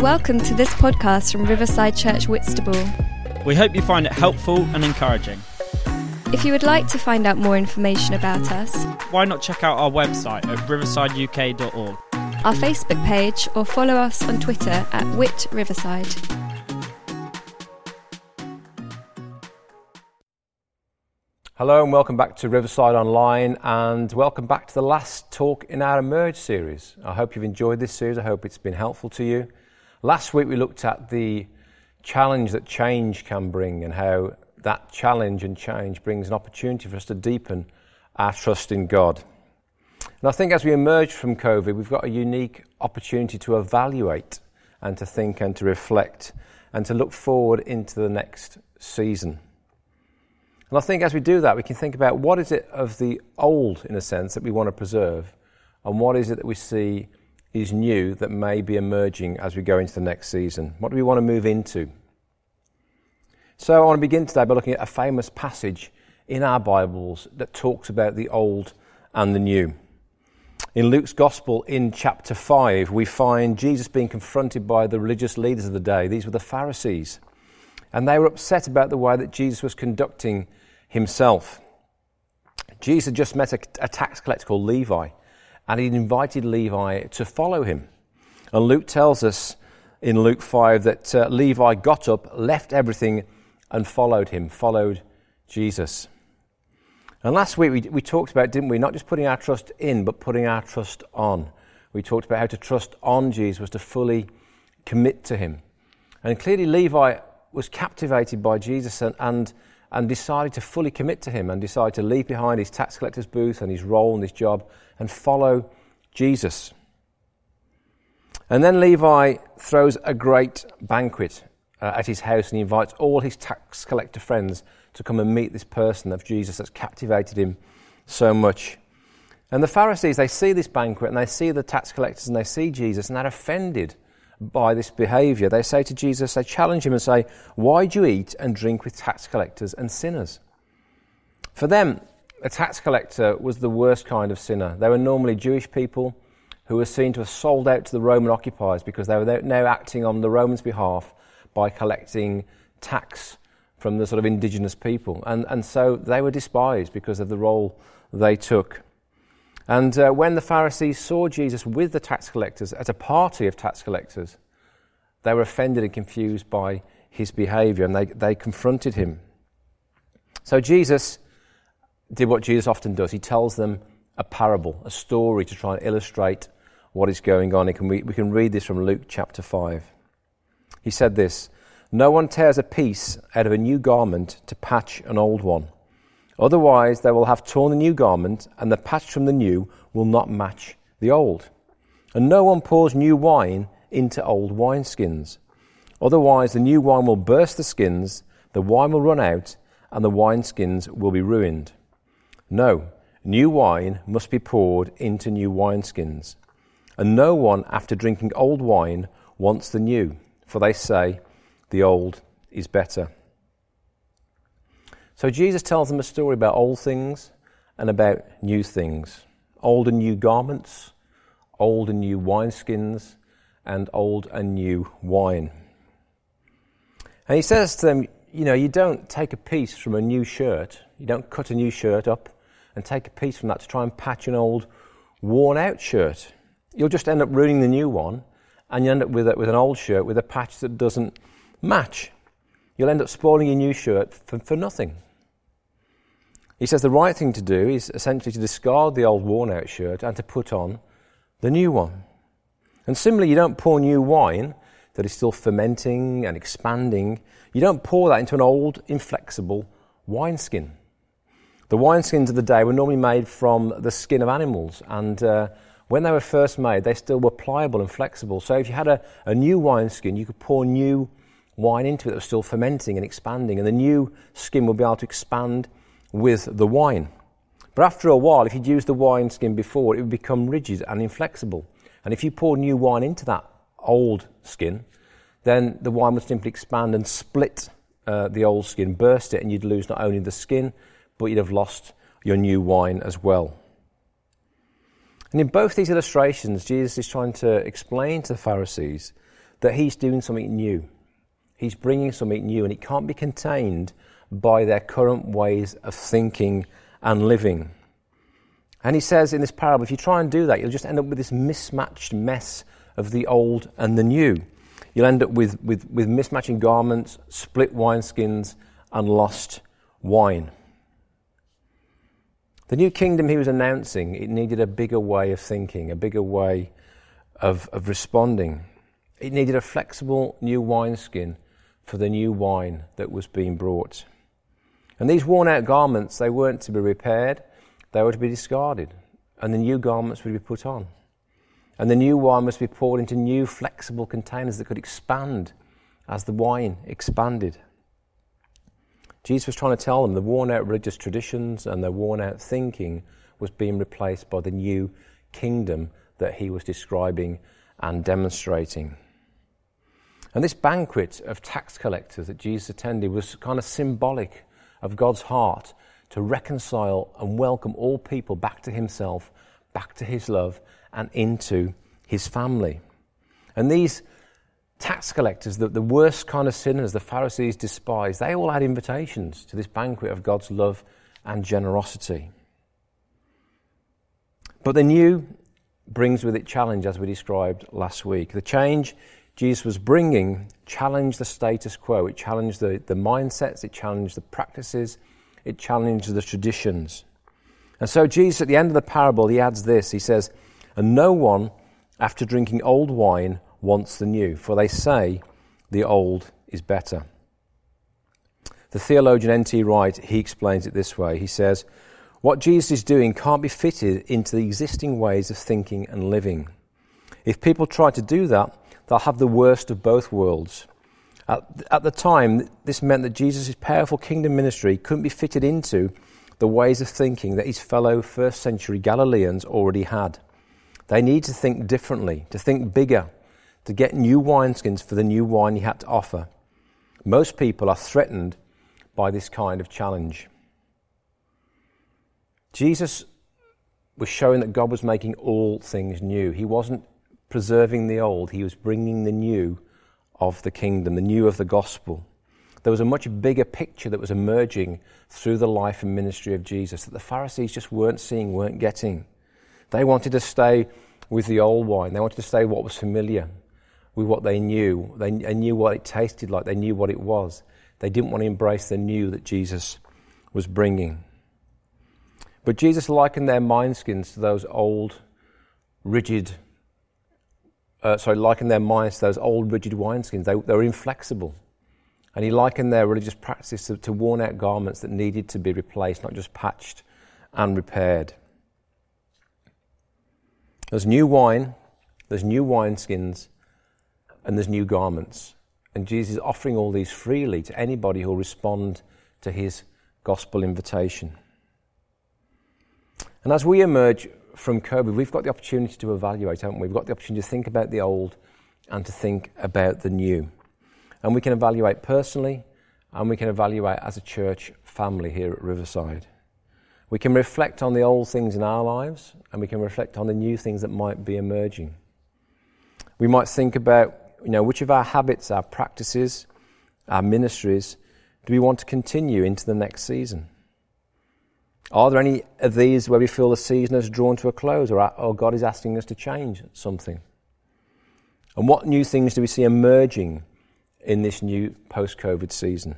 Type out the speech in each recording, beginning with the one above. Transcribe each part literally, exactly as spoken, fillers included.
Welcome to this podcast from Riverside Church Whitstable. We hope you find it helpful and encouraging. If you would like to find out more information about us, why not check out our website at riverside u k dot org, our Facebook page, or follow us on Twitter at Whit Riverside. Hello and welcome back to Riverside Online, and welcome back to the last talk in our Emerge series. I hope you've enjoyed this series. I hope it's been helpful to you. Last week we looked at the challenge that change can bring, and how that challenge and change brings an opportunity for us to deepen our trust in God. And I think as we emerge from COVID, we've got a unique opportunity to evaluate and to think and to reflect and to look forward into the next season. And I think as we do that, we can think about what is it of the old, in a sense, that we want to preserve, and what is it that we see is new that may be emerging as we go into the next season. What do we want to move into? So I want to begin today by looking at a famous passage in our Bibles that talks about the old and the new. In Luke's Gospel, in chapter five, we find Jesus being confronted by the religious leaders of the day. These were the Pharisees. And they were upset about the way that Jesus was conducting himself. Jesus had just met a, a tax collector called Levi, and he'd invited Levi to follow him. And Luke tells us in Luke five that uh, Levi got up, left everything, and followed him, followed Jesus. And last week we, we talked about, didn't we, not just putting our trust in, but putting our trust on. We talked about how to trust on Jesus was to fully commit to him. And clearly Levi was captivated by Jesus and, and and decided to fully commit to him, and decided to leave behind his tax collector's booth and his role and his job and follow Jesus. And then Levi throws a great banquet uh, at his house, and he invites all his tax collector friends to come and meet this person of Jesus that's captivated him so much. And the Pharisees, they see this banquet and they see the tax collectors and they see Jesus, and they're offended by this behaviour. They say to Jesus, they challenge him and say, why do you eat and drink with tax collectors and sinners? For them, a tax collector was the worst kind of sinner. They were normally Jewish people who were seen to have sold out to the Roman occupiers, because they were now acting on the Romans' behalf by collecting tax from the sort of indigenous people. And, and so they were despised because of the role they took. And uh, when the Pharisees saw Jesus with the tax collectors at a party of tax collectors, they were offended and confused by his behaviour, and they, they confronted him. So Jesus did what Jesus often does. He tells them a parable, a story, to try and illustrate what is going on. Can, we, we can read this from Luke chapter five. He said this, "No one tears a piece out of a new garment to patch an old one. Otherwise, they will have torn the new garment, and the patch from the new will not match the old. And no one pours new wine into old wineskins. Otherwise, the new wine will burst the skins, the wine will run out, and the wineskins will be ruined. No, new wine must be poured into new wineskins. And no one, after drinking old wine, wants the new, for they say, the old is better." So Jesus tells them a story about old things and about new things. Old and new garments, old and new wineskins, and old and new wine. And he says to them, you know, you don't take a piece from a new shirt, you don't cut a new shirt up and take a piece from that to try and patch an old, worn-out shirt. You'll just end up ruining the new one, and you end up with, a, with an old shirt with a patch that doesn't match. You'll end up spoiling your new shirt for, for nothing. He says the right thing to do is essentially to discard the old worn-out shirt and to put on the new one. And similarly, you don't pour new wine that is still fermenting and expanding. You don't pour that into an old, inflexible wineskin. The wineskins of the day were normally made from the skin of animals, and uh, when they were first made, they still were pliable and flexible. So if you had a, a new wineskin, you could pour new wine into it that was still fermenting and expanding, and the new skin will be able to expand with the wine. But after a while, if you'd used the wine skin before, it would become rigid and inflexible. And if you poured new wine into that old skin, then the wine would simply expand and split uh, the old skin, burst it, and you'd lose not only the skin, but you'd have lost your new wine as well. And in both these illustrations, Jesus is trying to explain to the Pharisees that he's doing something new. He's bringing something new, and it can't be contained by their current ways of thinking and living. And he says in this parable, if you try and do that, you'll just end up with this mismatched mess of the old and the new. You'll end up with, with, with mismatching garments, split wineskins, and lost wine. The new kingdom he was announcing, it needed a bigger way of thinking, a bigger way of, of responding. It needed a flexible new wineskin for the new wine that was being brought. And these worn-out garments, they weren't to be repaired, they were to be discarded, and the new garments would be put on. And the new wine must be poured into new flexible containers that could expand as the wine expanded. Jesus was trying to tell them the worn-out religious traditions and their worn-out thinking was being replaced by the new kingdom that he was describing and demonstrating. And this banquet of tax collectors that Jesus attended was kind of symbolic of God's heart to reconcile and welcome all people back to himself, back to his love, and into his family. And these tax collectors, the, the worst kind of sinners the Pharisees despised, they all had invitations to this banquet of God's love and generosity. But the new brings with it challenge, as we described last week. The change Jesus was bringing challenged the status quo. It challenged the, the mindsets, it challenged the practices, it challenged the traditions. And so Jesus, at the end of the parable, he adds this. He says, "And no one, after drinking old wine, wants the new, for they say the old is better." The theologian N T Wright, he explains it this way. He says, what Jesus is doing can't be fitted into the existing ways of thinking and living. If people try to do that, they'll have the worst of both worlds. At, at the time, this meant that Jesus' powerful kingdom ministry couldn't be fitted into the ways of thinking that his fellow first century Galileans already had. They need to think differently, to think bigger, to get new wineskins for the new wine he had to offer. Most people are threatened by this kind of challenge. Jesus was showing that God was making all things new. He wasn't preserving the old, he was bringing the new of the kingdom, the new of the gospel. There was a much bigger picture that was emerging through the life and ministry of Jesus that the Pharisees just weren't seeing, weren't getting. They wanted to stay with the old wine. They wanted to stay what was familiar, with what they knew. They knew what it tasted like. They knew what it was. They didn't want to embrace the new that Jesus was bringing. But Jesus likened their mineskins to those old, rigid, uh, sorry, likened their minds to those old, rigid wineskins. They, they were inflexible. And he likened their religious practices to, to worn-out garments that needed to be replaced, not just patched and repaired. There's new wine, there's new wineskins, and there's new garments. And Jesus is offering all these freely to anybody who will respond to his gospel invitation. And as we emerge from COVID, we've got the opportunity to evaluate, haven't we? We've got the opportunity to think about the old and to think about the new. And we can evaluate personally, and we can evaluate as a church family here at Riverside. We can reflect on the old things in our lives, and we can reflect on the new things that might be emerging. We might think about, you know, which of our habits, our practices, our ministries, do we want to continue into the next season? Are there any of these where we feel the season has drawn to a close, or, or God is asking us to change something? And what new things do we see emerging in this new post-COVID season?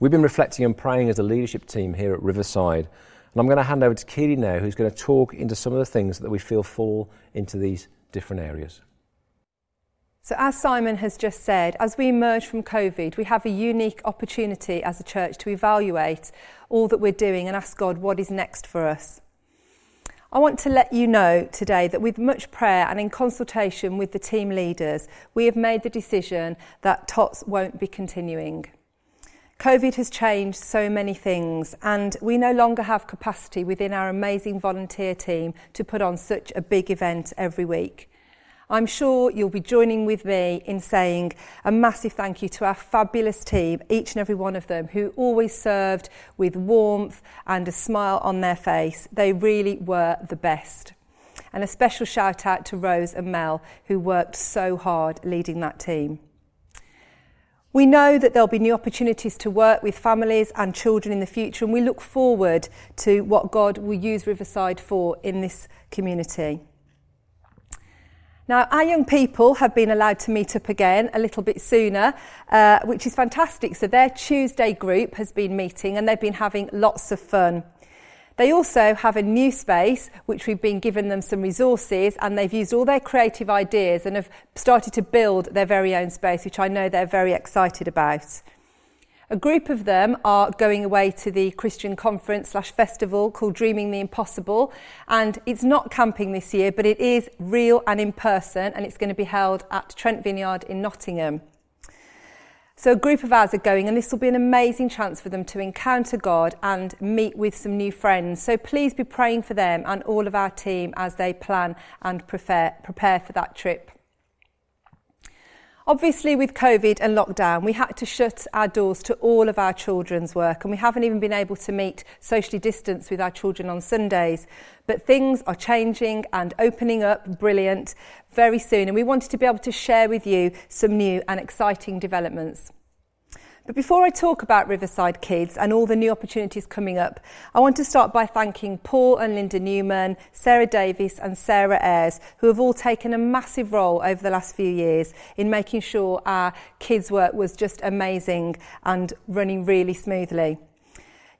We've been reflecting and praying as a leadership team here at Riverside, and I'm going to hand over to Keely now, who's going to talk into some of the things that we feel fall into these different areas. So as Simon has just said, as we emerge from COVID, we have a unique opportunity as a church to evaluate all that we're doing and ask God what is next for us. I want to let you know today that with much prayer and in consultation with the team leaders, we have made the decision that T O T S won't be continuing. COVID has changed so many things, and we no longer have capacity within our amazing volunteer team to put on such a big event every week. I'm sure you'll be joining with me in saying a massive thank you to our fabulous team, each and every one of them, who always served with warmth and a smile on their face. They really were the best. And a special shout out to Rose and Mel, who worked so hard leading that team. We know that there'll be new opportunities to work with families and children in the future, and we look forward to what God will use Riverside for in this community. Now, our young people have been allowed to meet up again a little bit sooner, uh, which is fantastic. So their Tuesday group has been meeting and they've been having lots of fun. They also have a new space, which we've been giving them some resources, and they've used all their creative ideas and have started to build their very own space, which I know they're very excited about. A group of them are going away to the Christian conference slash festival called Dreaming the Impossible, and it's not camping this year, but it is real and in person, and it's going to be held at Trent Vineyard in Nottingham. So a group of ours are going, and this will be an amazing chance for them to encounter God and meet with some new friends. So please be praying for them and all of our team as they plan and prepare, prepare for that trip. Obviously, with COVID and lockdown, we had to shut our doors to all of our children's work, and we haven't even been able to meet socially distanced with our children on Sundays. But things are changing and opening up, brilliant, very soon. And we wanted to be able to share with you some new and exciting developments. But before I talk about Riverside Kids and all the new opportunities coming up, I want to start by thanking Paul and Linda Newman, Sarah Davis and Sarah Ayres, who have all taken a massive role over the last few years in making sure our kids' work was just amazing and running really smoothly.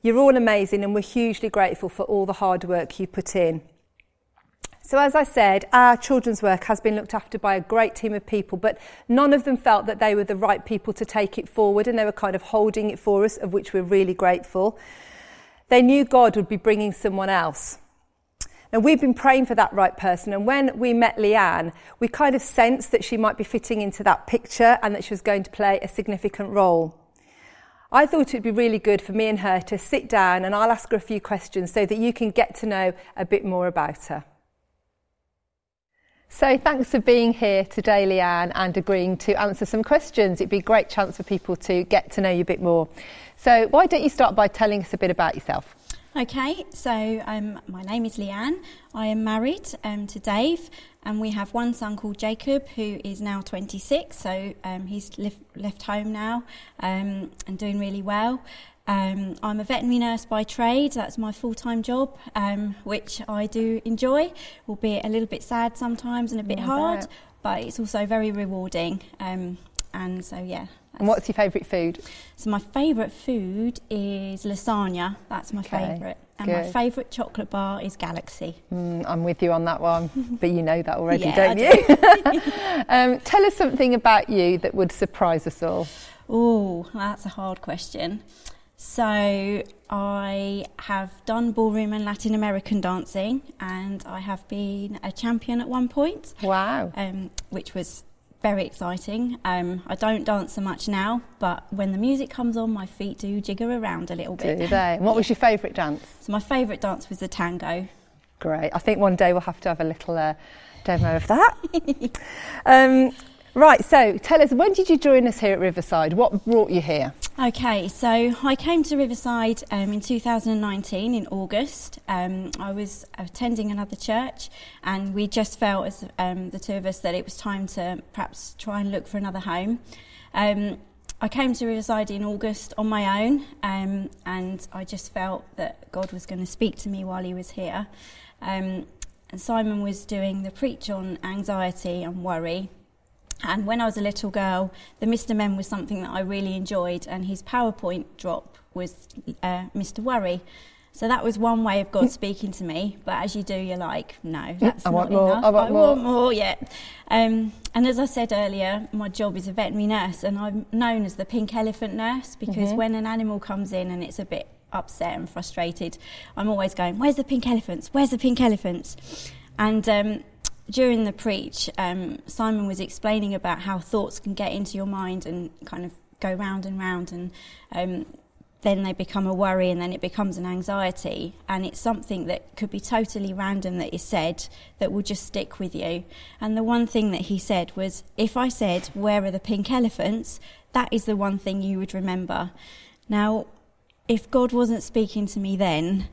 You're all amazing, and we're hugely grateful for all the hard work you put in. So as I said, our children's work has been looked after by a great team of people, but none of them felt that they were the right people to take it forward, and they were kind of holding it for us, of which we're really grateful. They knew God would be bringing someone else. Now, we've been praying for that right person, and when we met Leanne, we kind of sensed that she might be fitting into that picture and that she was going to play a significant role. I thought it would be really good for me and her to sit down, and I'll ask her a few questions so that you can get to know a bit more about her. So thanks for being here today, Leanne, and agreeing to answer some questions. It'd be a great chance for people to get to know you a bit more. So why don't you start by telling us a bit about yourself? Okay, so um, my name is Leanne. I am married um, to Dave, and we have one son called Jacob, who is now twenty-six, so um, he's lef- left home now um, and doing really well. Um, I'm a veterinary nurse by trade. That's my full-time job, um, which I do enjoy, albeit a little bit sad sometimes and a bit hard, but it's also very rewarding. Um, and so, yeah. And what's your favourite food? So my favourite food is lasagna. That's my okay. favourite. And Good. my favourite chocolate bar is Galaxy. Mm, I'm with you on that one, but you know that already, yeah, don't do. you? um, tell us something about you that would surprise us all. Oh, that's a hard question. So I have done ballroom and Latin American dancing, and I have been a champion at one point. Wow. Um, which was very exciting. Um, I don't dance so much now, but when the music comes on, my feet do jigger around a little bit. Do they? And what was your favourite dance? So my favourite dance was the tango. Great. I think one day we'll have to have a little uh, demo of that. um, Right, so tell us, when did you join us here at Riverside? What brought you here? Okay, so I came to Riverside um, in two thousand nineteen in August. Um, I was attending another church, and we just felt, as um, the two of us, that it was time to perhaps try and look for another home. Um, I came to Riverside in August on my own, um, and I just felt that God was going to speak to me while he was here. Um, and Simon was doing the preach on anxiety and worry. And when I was a little girl, the Mister Men was something that I really enjoyed, and his PowerPoint drop was uh, Mister Worry. So that was one way of God speaking to me. But as you do, you're like, no, that's I not want enough. More, I want I more. I want more, yeah. Um, and as I said earlier, my job is a veterinary nurse, and I'm known as the pink elephant nurse because mm-hmm. when an animal comes in and it's a bit upset and frustrated, I'm always going, where's the pink elephants? Where's the pink elephants? And... Um, During the preach, um, Simon was explaining about how thoughts can get into your mind and kind of go round and round, and um, then they become a worry, and then it becomes an anxiety. And it's something that could be totally random that is said that will just stick with you. And the one thing that he said was, if I said, where are the pink elephants? That is the one thing you would remember. Now, if God wasn't speaking to me then,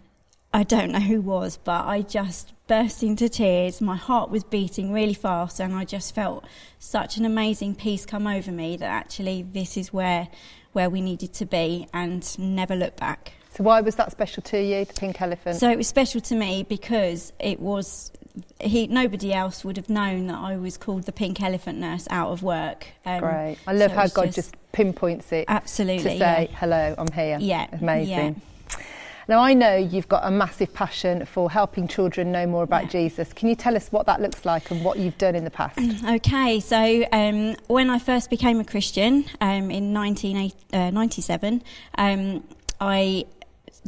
I don't know who was, but I just burst into tears. My heart was beating really fast, and I just felt such an amazing peace come over me that actually this is where where we needed to be and never look back. So why was that special to you, the pink elephant? So it was special to me because it was... He, nobody else would have known that I was called the pink elephant nurse out of work. Um, Great. I love so how God just, just pinpoints it. Absolutely. To say, yeah. Hello, I'm here. Yeah. Amazing. Yeah. Now, I know you've got a massive passion for helping children know more about yeah. Jesus. Can you tell us what that looks like and what you've done in the past? Okay, so um, when I first became a Christian um, in nineteen ninety-seven, um, I...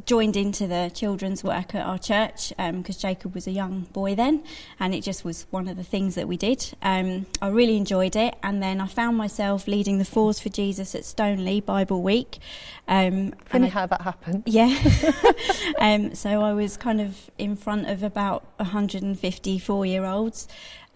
joined into the children's work at our church because um, Jacob was a young boy then, and it just was one of the things that we did. Um, I really enjoyed it, and then I found myself leading the Fours for Jesus at Stoneleigh Bible Week. Um, Funny I, how that happened. Yeah. um, so I was kind of in front of about one hundred fifty four-year-olds,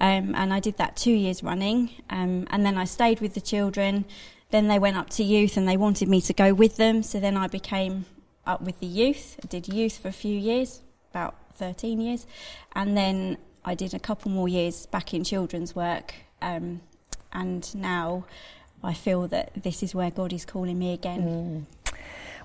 um, and I did that two years running, um, and then I stayed with the children. Then they went up to youth, and they wanted me to go with them, so then I became... up with the youth. I did youth for a few years, about thirteen years, and then I did a couple more years back in children's work, um, and now I feel that this is where God is calling me again. Mm.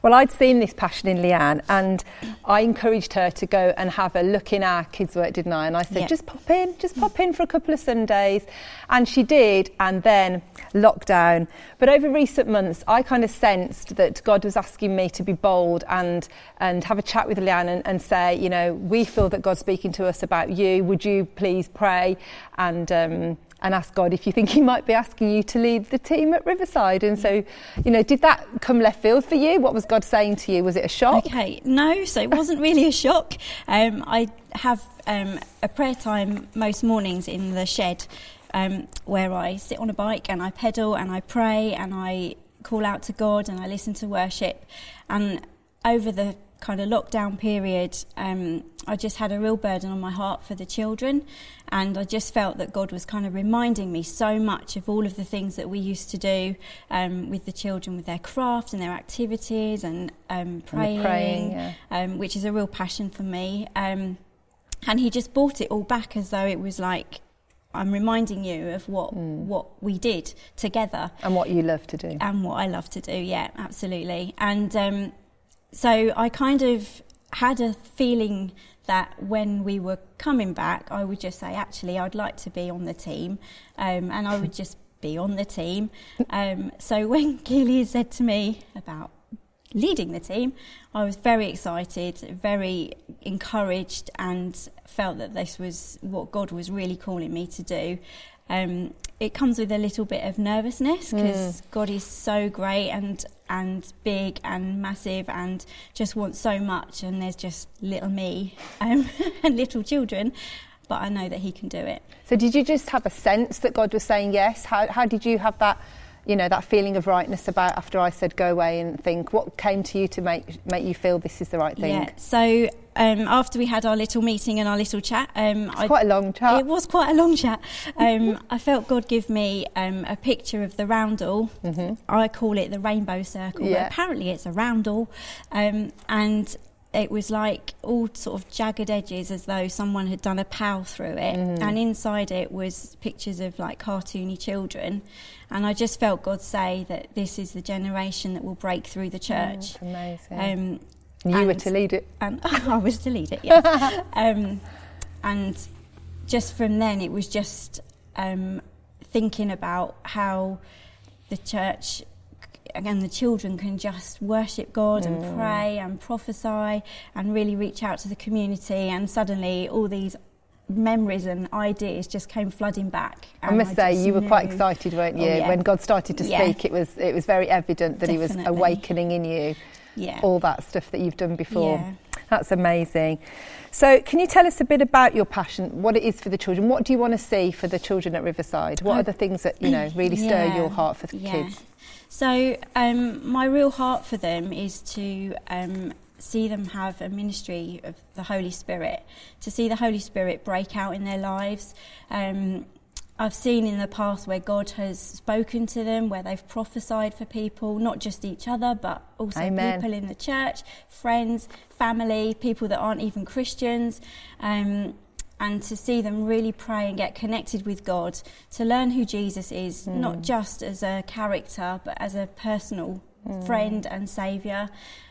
Well, I'd seen this passion in Leanne, and I encouraged her to go and have a look in our kids' work, didn't I? And I said, yep. just pop in, just pop in for a couple of Sundays. And she did, and then lockdown. But over recent months, I kind of sensed that God was asking me to be bold and and have a chat with Leanne and, and say, you know, we feel that God's speaking to us about you. Would you please pray and... Um, and ask God if you think he might be asking you to lead the team at Riverside. And so, you know, did that come left field for you? What was God saying to you? Was it a shock? Okay, no, so it wasn't really a shock. Um, I have um, a prayer time most mornings in the shed um, where I sit on a bike and I pedal and I pray and I call out to God and I listen to worship. And over the kind of lockdown period, um, I just had a real burden on my heart for the children, and I just felt that God was kind of reminding me so much of all of the things that we used to do um, with the children, with their craft and their activities and um, praying, and praying yeah. um, which is a real passion for me, um, and he just brought it all back as though it was like, I'm reminding you of what mm. what we did together. And what you love to do. And what I love to do, yeah, absolutely. And um so I kind of had a feeling that when we were coming back, I would just say, actually, I'd like to be on the team. Um, and I would just be on the team. Um, so when Keely said to me about leading the team, I was very excited, very encouraged, and felt that this was what God was really calling me to do. Um, it comes with a little bit of nervousness because mm. God is so great and and big and massive and just wants so much, and there's just little me um, and little children, but I know that he can do it. So did you just have a sense that God was saying yes? How how did you have that, you know, that feeling of rightness about after I said go away and think? What came to you to make make you feel this is the right thing? Yeah, so um, after we had our little meeting and our little chat... Um, it's I, quite a long chat. It was quite a long chat. Um, I felt God give me um, a picture of the roundel. Mm-hmm. I call it the rainbow circle, yeah. but apparently it's a roundel. Um, and it was like all sort of jagged edges as though someone had done a plough through it. Mm. And inside it was pictures of like cartoony children. And I just felt God say that this is the generation that will break through the church. Mm, that's amazing. Um, You and, were to lead it. And, oh, I was to lead it, yes. um, and just from then, it was just um, thinking about how the church and the children can just worship God mm. and pray and prophesy and really reach out to the community. And suddenly, all these memories and ideas just came flooding back. I must I say, you were knew. quite excited, weren't you? Oh, yeah. When God started to yeah. speak, it was it was very evident that Definitely. He was awakening in you. Yeah. All that stuff that you've done before. Yeah. That's amazing. So can you tell us a bit about your passion, what it is for the children? What do you want to see for the children at Riverside? What are the things that, you know, really stir yeah. your heart for the yeah. kids? So um, my real heart for them is to um, see them have a ministry of the Holy Spirit, to see the Holy Spirit break out in their lives. Um, I've seen in the past where God has spoken to them, where they've prophesied for people, not just each other, but also Amen. People in the church, friends, family, people that aren't even Christians. Um, and to see them really pray and get connected with God, to learn who Jesus is, mm. not just as a character, but as a personal mm. friend and saviour,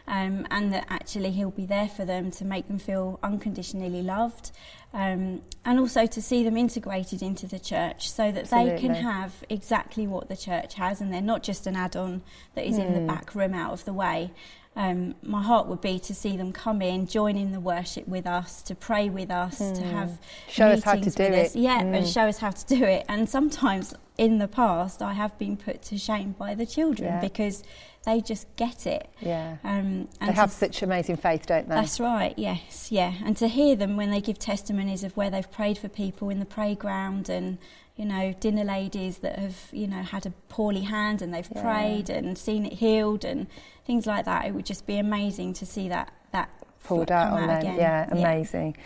um, and that actually he'll be there for them to make them feel unconditionally loved, um, and also to see them integrated into the church so that Absolutely. They can have exactly what the church has, and they're not just an add-on that is mm. in the back room out of the way. Um, my heart would be to see them come in, join in the worship with us, to pray with us, mm. to have show meetings us how to do with it. Us. Yeah, mm. and show us how to do it. And sometimes in the past, I have been put to shame by the children yeah. because they just get it. Yeah, um, and they have such amazing faith, don't they? That's right. Yes, yeah. And to hear them when they give testimonies of where they've prayed for people in the playground, and you know, dinner ladies that have, you know, had a poorly hand and they've yeah. prayed and seen it healed and things like that. It would just be amazing to see that that poured out on them. Again. Yeah, amazing. Yeah.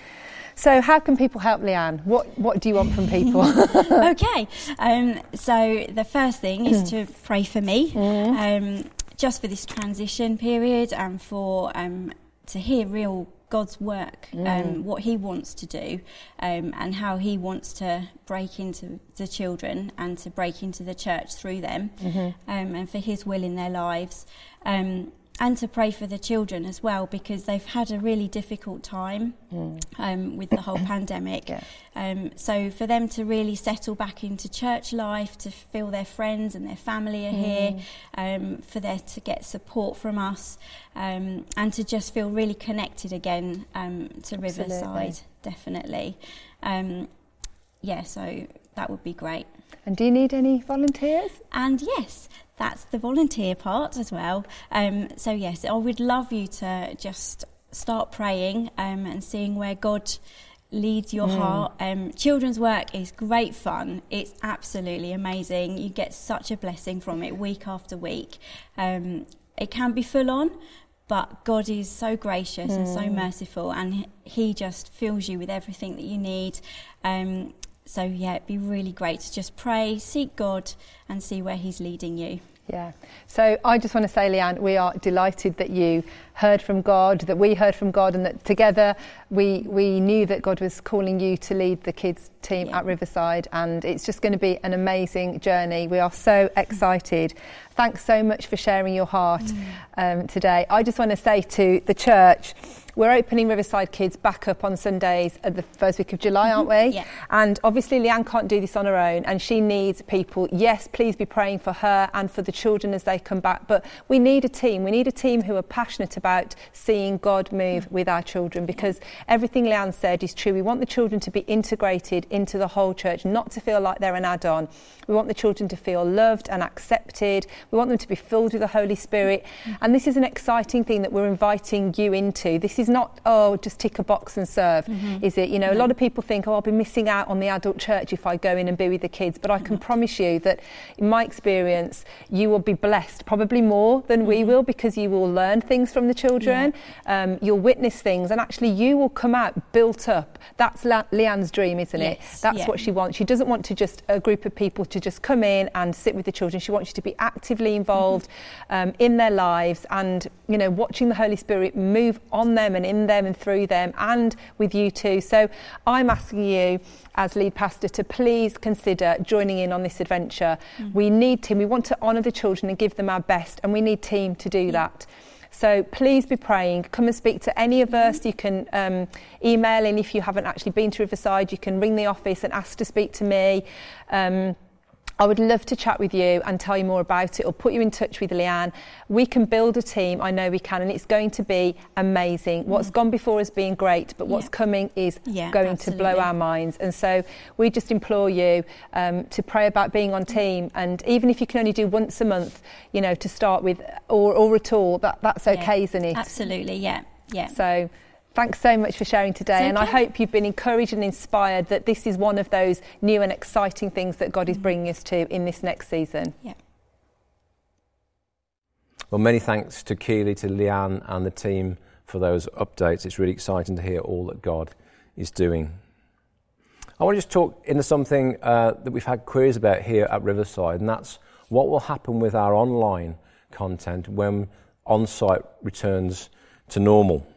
So how can people help Leanne? What what do you want from people? okay. Um, so the first thing is to pray for me, mm. um, just for this transition period, and for um, to hear real God's work, mm. um, what he wants to do, um, and how he wants to break into the children and to break into the church through them, mm-hmm. um, and for his will in their lives, um, and to pray for the children as well, because they've had a really difficult time mm. um, with the whole pandemic. Yeah. Um, so for them to really settle back into church life, to feel their friends and their family are mm. here, um, for them to get support from us, um, and to just feel really connected again um, to Absolutely. Riverside, definitely. Um, yeah, so that would be great. And do you need any volunteers? And yes, that's the volunteer part as well. Um, so yes, I would love you to just start praying um, and seeing where God leads your mm. heart. Um, children's work is great fun. It's absolutely amazing. You get such a blessing from it week after week. Um, it can be full on, but God is so gracious mm. and so merciful, and he just fills you with everything that you need. Um, So, yeah, it'd be really great to just pray, seek God, and see where he's leading you. Yeah. So I just want to say, Leanne, we are delighted that you heard from God, that we heard from God, and that together we we knew that God was calling you to lead the kids team yeah. at Riverside. And it's just going to be an amazing journey. We are so excited. Thanks so much for sharing your heart mm. um, today. I just want to say to the church, we're opening Riverside Kids back up on Sundays at the first week of July, aren't we? Yeah. And obviously Leanne can't do this on her own, and she needs people. Yes, please be praying for her and for the children as they come back. But we need a team. We need a team who are passionate about seeing God move with our children, because everything Leanne said is true. We want the children to be integrated into the whole church, not to feel like they're an add-on. We want the children to feel loved and accepted. We want them to be filled with the Holy Spirit. And this is an exciting thing that we're inviting you into. This is It's not, oh, just tick a box and serve, mm-hmm. is it? You know, mm-hmm. a lot of people think, oh, I'll be missing out on the adult church if I go in and be with the kids. But I can mm-hmm. promise you that in my experience, you will be blessed probably more than mm-hmm. we will, because you will learn things from the children. Yeah. Um, you'll witness things, and actually you will come out built up. That's La- Leanne's dream, isn't yes. it? That's yeah. what she wants. She doesn't want to just a group of people to just come in and sit with the children. She wants you to be actively involved mm-hmm. um, in their lives, and, you know, watching the Holy Spirit move on them and in them and through them and with you too. So I'm asking you as lead pastor to please consider joining in on this adventure. Mm. We need team. We want to honour the children and give them our best, and we need team to do mm. that. So please be praying. Come and speak to any of us. You can um, email in if you haven't actually been to Riverside. You can ring the office and ask to speak to me. Um, I would love to chat with you and tell you more about it, or put you in touch with Leanne. We can build a team. I know we can, and it's going to be amazing. What's mm. gone before has been great, but what's yeah. coming is yeah, going absolutely. To blow our minds. And so we just implore you um, to pray about being on team. And even if you can only do once a month, you know, to start with, or, or at all, that, that's okay, yeah. isn't it? Absolutely, yeah, yeah. So thanks so much for sharing today, okay. and I hope you've been encouraged and inspired that this is one of those new and exciting things that God is bringing us to in this next season. Yeah. Well, many thanks to Keely, to Leanne and the team for those updates. It's really exciting to hear all that God is doing. I want to just talk into something uh, that we've had queries about here at Riverside, and that's what will happen with our online content when on-site returns to normal.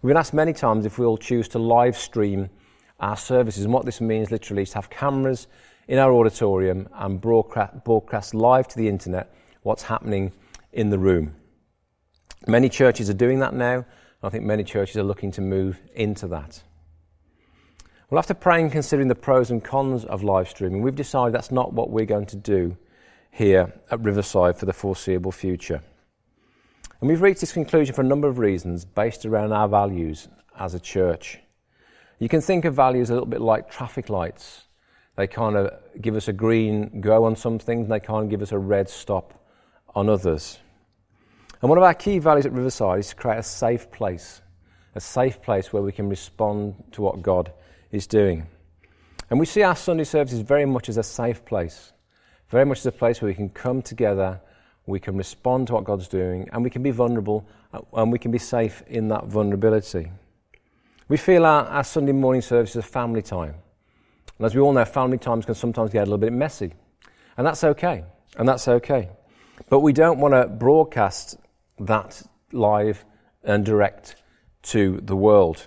We've been asked many times if we'll choose to live stream our services, and what this means literally is to have cameras in our auditorium and broadcast, broadcast live to the internet what's happening in the room. Many churches are doing that now, and I think many churches are looking to move into that. Well, after praying and considering the pros and cons of live streaming, we've decided that's not what we're going to do here at Riverside for the foreseeable future. And we've reached this conclusion for a number of reasons based around our values as a church. You can think of values a little bit like traffic lights. They kind of give us a green go on some things, and they kind of give us a red stop on others. And one of our key values at Riverside is to create a safe place, a safe place where we can respond to what God is doing. And we see our Sunday services very much as a safe place, very much as a place where we can come together, we can respond to what God's doing, and we can be vulnerable, and we can be safe in that vulnerability. We feel our, our Sunday morning service is a family time. And as we all know, family times can sometimes get a little bit messy. And that's okay. And that's okay. But we don't want to broadcast that live and direct to the world.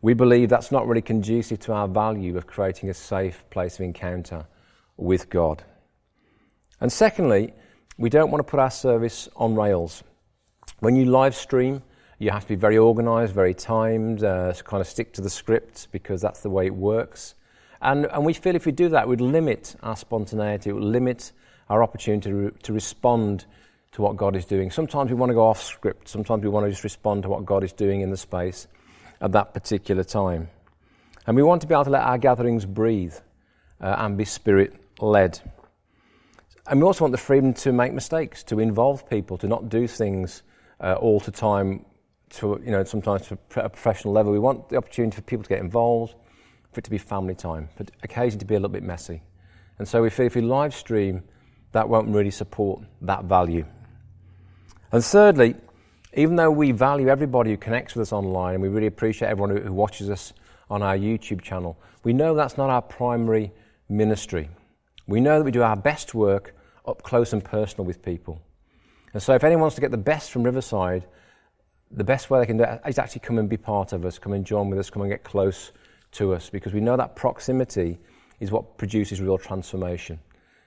We believe that's not really conducive to our value of creating a safe place of encounter with God. And secondly, we don't want to put our service on rails. When you live stream, you have to be very organised, very timed, uh, kind of stick to the script because that's the way it works. And, and we feel if we do that, we'd limit our spontaneity, it would limit our opportunity to, re- to respond to what God is doing. Sometimes we want to go off script. Sometimes we want to just respond to what God is doing in the space at that particular time. And we want to be able to let our gatherings breathe uh, and be Spirit-led. And we also want the freedom to make mistakes, to involve people, to not do things uh, all the time, to, you know, sometimes to a professional level. We want the opportunity for people to get involved, for it to be family time, but occasionally to be a little bit messy. And so we feel if we live stream, that won't really support that value. And thirdly, even though we value everybody who connects with us online, and we really appreciate everyone who watches us on our YouTube channel, we know that's not our primary ministry. We know that we do our best work up close and personal with people. And so if anyone wants to get the best from Riverside, the best way they can do it is actually come and be part of us, come and join with us, come and get close to us, because we know that proximity is what produces real transformation.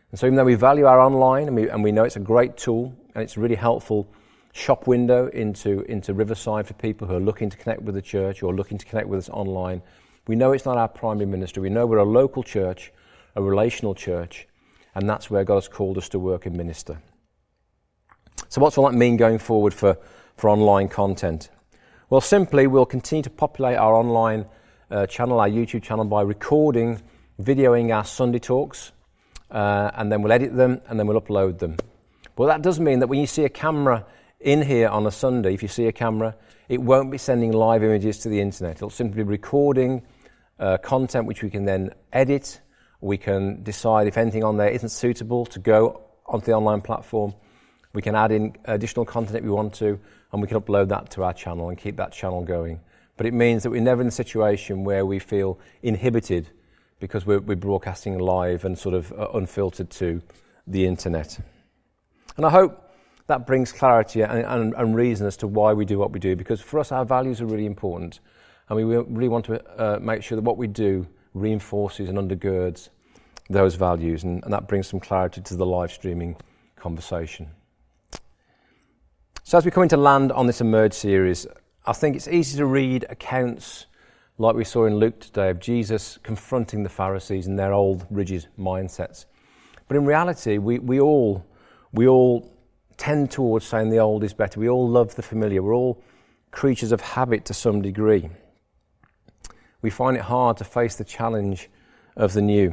And so even though we value our online, and we, and we know it's a great tool, and it's a really helpful shop window into, into Riverside for people who are looking to connect with the church or looking to connect with us online, we know it's not our primary ministry. We know we're a local church, a relational church, and that's where God has called us to work and minister. So what's all that mean going forward for, for online content? Well, simply, we'll continue to populate our online Uh, channel, our YouTube channel, by recording, videoing our Sunday talks, uh, and then we'll edit them and then we'll upload them. Well, that does mean that when you see a camera in here on a Sunday, if you see a camera, it won't be sending live images to the internet. It'll simply be recording uh, content which we can then edit. We can decide if anything on there isn't suitable to go onto the online platform. We can add in additional content if we want to, and we can upload that to our channel and keep that channel going. But it means that we're never in a situation where we feel inhibited because we're, we're broadcasting live and sort of unfiltered to the internet. And I hope that brings clarity and, and, and reason as to why we do what we do, because for us our values are really important, and we really want to uh, make sure that what we do reinforces and undergirds those values, and, and that brings some clarity to the live streaming conversation. So as we come into land on this Emerge series, I think it's easy to read accounts like we saw in Luke today of Jesus confronting the Pharisees and their old rigid mindsets. But in reality, we, we all we all tend towards saying the old is better. We all love the familiar. We're all creatures of habit to some degree. We find it hard to face the challenge of the new.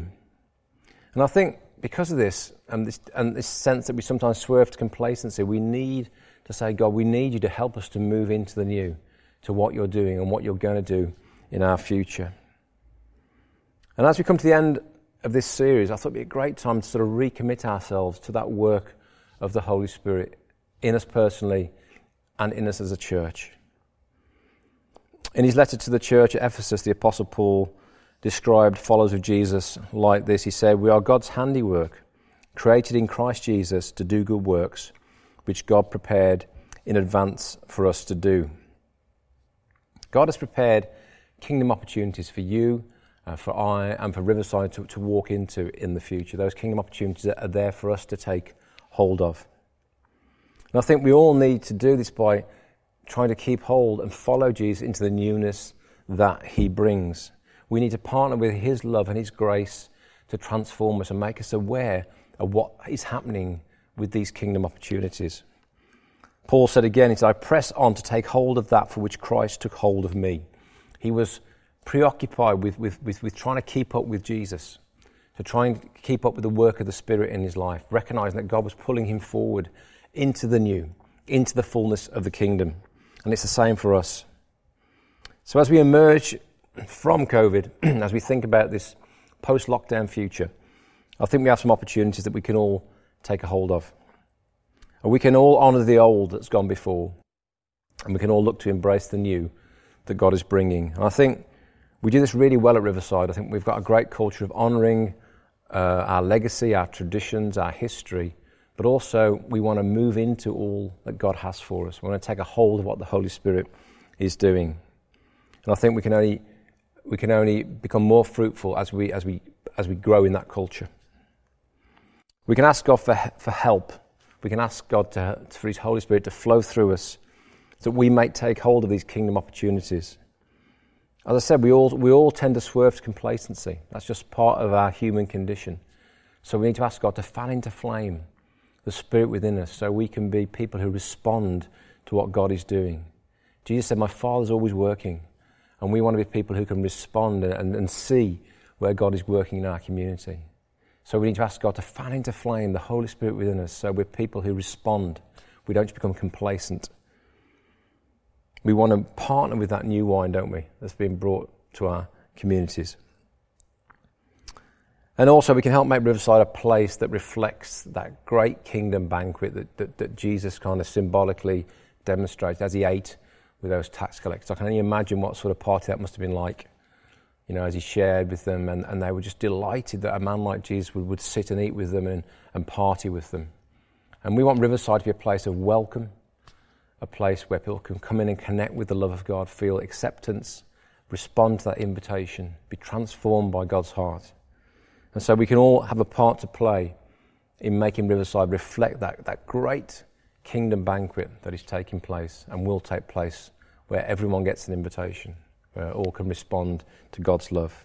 And I think because of this and this, and this sense that we sometimes swerve to complacency, we need to say, God, we need you to help us to move into the new, to what you're doing and what you're going to do in our future. And as we come to the end of this series, I thought it'd be a great time to sort of recommit ourselves to that work of the Holy Spirit in us personally and in us as a church. In his letter to the church at Ephesus, the Apostle Paul described followers of Jesus like this. He said, "We are God's handiwork, created in Christ Jesus to do good works, which God prepared in advance for us to do." God has prepared kingdom opportunities for you, uh, for I, and for Riverside to, to walk into in the future. Those kingdom opportunities that are there for us to take hold of. And I think we all need to do this by trying to keep hold and follow Jesus into the newness that he brings. We need to partner with his love and his grace to transform us and make us aware of what is happening with these kingdom opportunities. Paul said again, he said, "I press on to take hold of that for which Christ took hold of me." He was preoccupied with, with, with, with trying to keep up with Jesus, to try and keep up with the work of the Spirit in his life, recognizing that God was pulling him forward into the new, into the fullness of the kingdom. And it's the same for us. So as we emerge from COVID, as we think about this post-lockdown future, I think we have some opportunities that we can all take a hold of. And we can all honour the old that's gone before, and we can all look to embrace the new that God is bringing. And I think we do this really well at Riverside. I think we've got a great culture of honouring uh, our legacy, our traditions, our history, but also we want to move into all that God has for us. We want to take a hold of what the Holy Spirit is doing. And I think we can only we can only become more fruitful as we as we as we grow in that culture. We can ask God for for help. We can ask God to, for his Holy Spirit to flow through us so that we may take hold of these kingdom opportunities. As I said, we all we all tend to swerve to complacency. That's just part of our human condition. So we need to ask God to fan into flame the Spirit within us so we can be people who respond to what God is doing. Jesus said, "My Father's always working." And we want to be people who can respond and, and see where God is working in our community. So we need to ask God to fan into flame the Holy Spirit within us so we're people who respond. We don't just become complacent. We want to partner with that new wine, don't we, that's been brought to our communities. And also we can help make Riverside a place that reflects that great kingdom banquet that, that, that Jesus kind of symbolically demonstrated as he ate with those tax collectors. I can only imagine what sort of party that must have been like, you know, as he shared with them, and, and they were just delighted that a man like Jesus would, would sit and eat with them and, and party with them. And we want Riverside to be a place of welcome, a place where people can come in and connect with the love of God, feel acceptance, respond to that invitation, be transformed by God's heart. And so we can all have a part to play in making Riverside reflect that, that great kingdom banquet that is taking place and will take place, where everyone gets an invitation, where all can respond to God's love.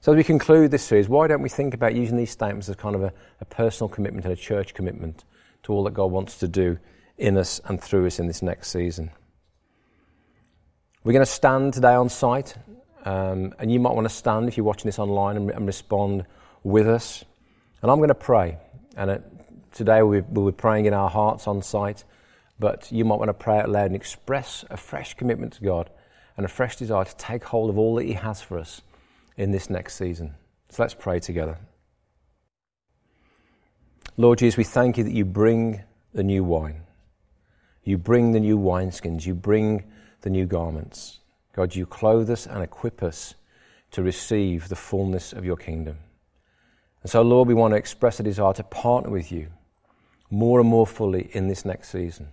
So as we conclude this series, why don't we think about using these statements as kind of a, a personal commitment and a church commitment to all that God wants to do in us and through us in this next season. We're going to stand today on site, um, and you might want to stand if you're watching this online and, and respond with us. And I'm going to pray, and it, today we, we were praying in our hearts on site, but you might want to pray out loud and express a fresh commitment to God and a fresh desire to take hold of all that he has for us in this next season. So let's pray together. Lord Jesus, we thank you that you bring the new wine. You bring the new wineskins. You bring the new garments. God, you clothe us and equip us to receive the fullness of your kingdom. And so, Lord, we want to express a desire to partner with you more and more fully in this next season.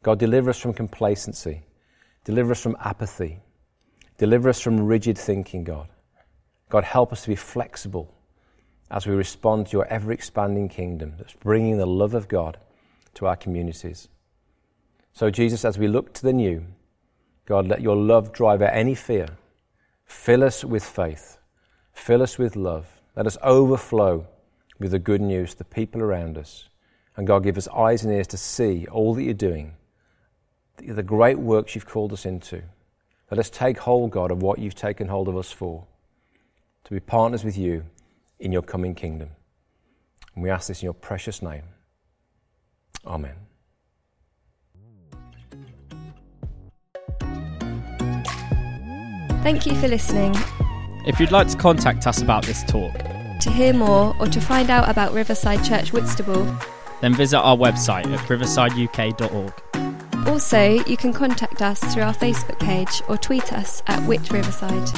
God, deliver us from complacency. Deliver us from apathy. Deliver us from rigid thinking, God. God, help us to be flexible as we respond to your ever-expanding kingdom that's bringing the love of God to our communities. So, Jesus, as we look to the new, God, let your love drive out any fear. Fill us with faith. Fill us with love. Let us overflow with the good news to the people around us. And God, give us eyes and ears to see all that you're doing, the great works you've called us into. Let us take hold, God, of what you've taken hold of us for, to be partners with you in your coming kingdom. And we ask this in your precious name. Amen. Thank you for listening. If you'd like to contact us about this talk, to hear more or to find out about Riverside Church Whitstable, then visit our website at riverside u k dot org. Also, you can contact us through our Facebook page or tweet us at Whit Riverside.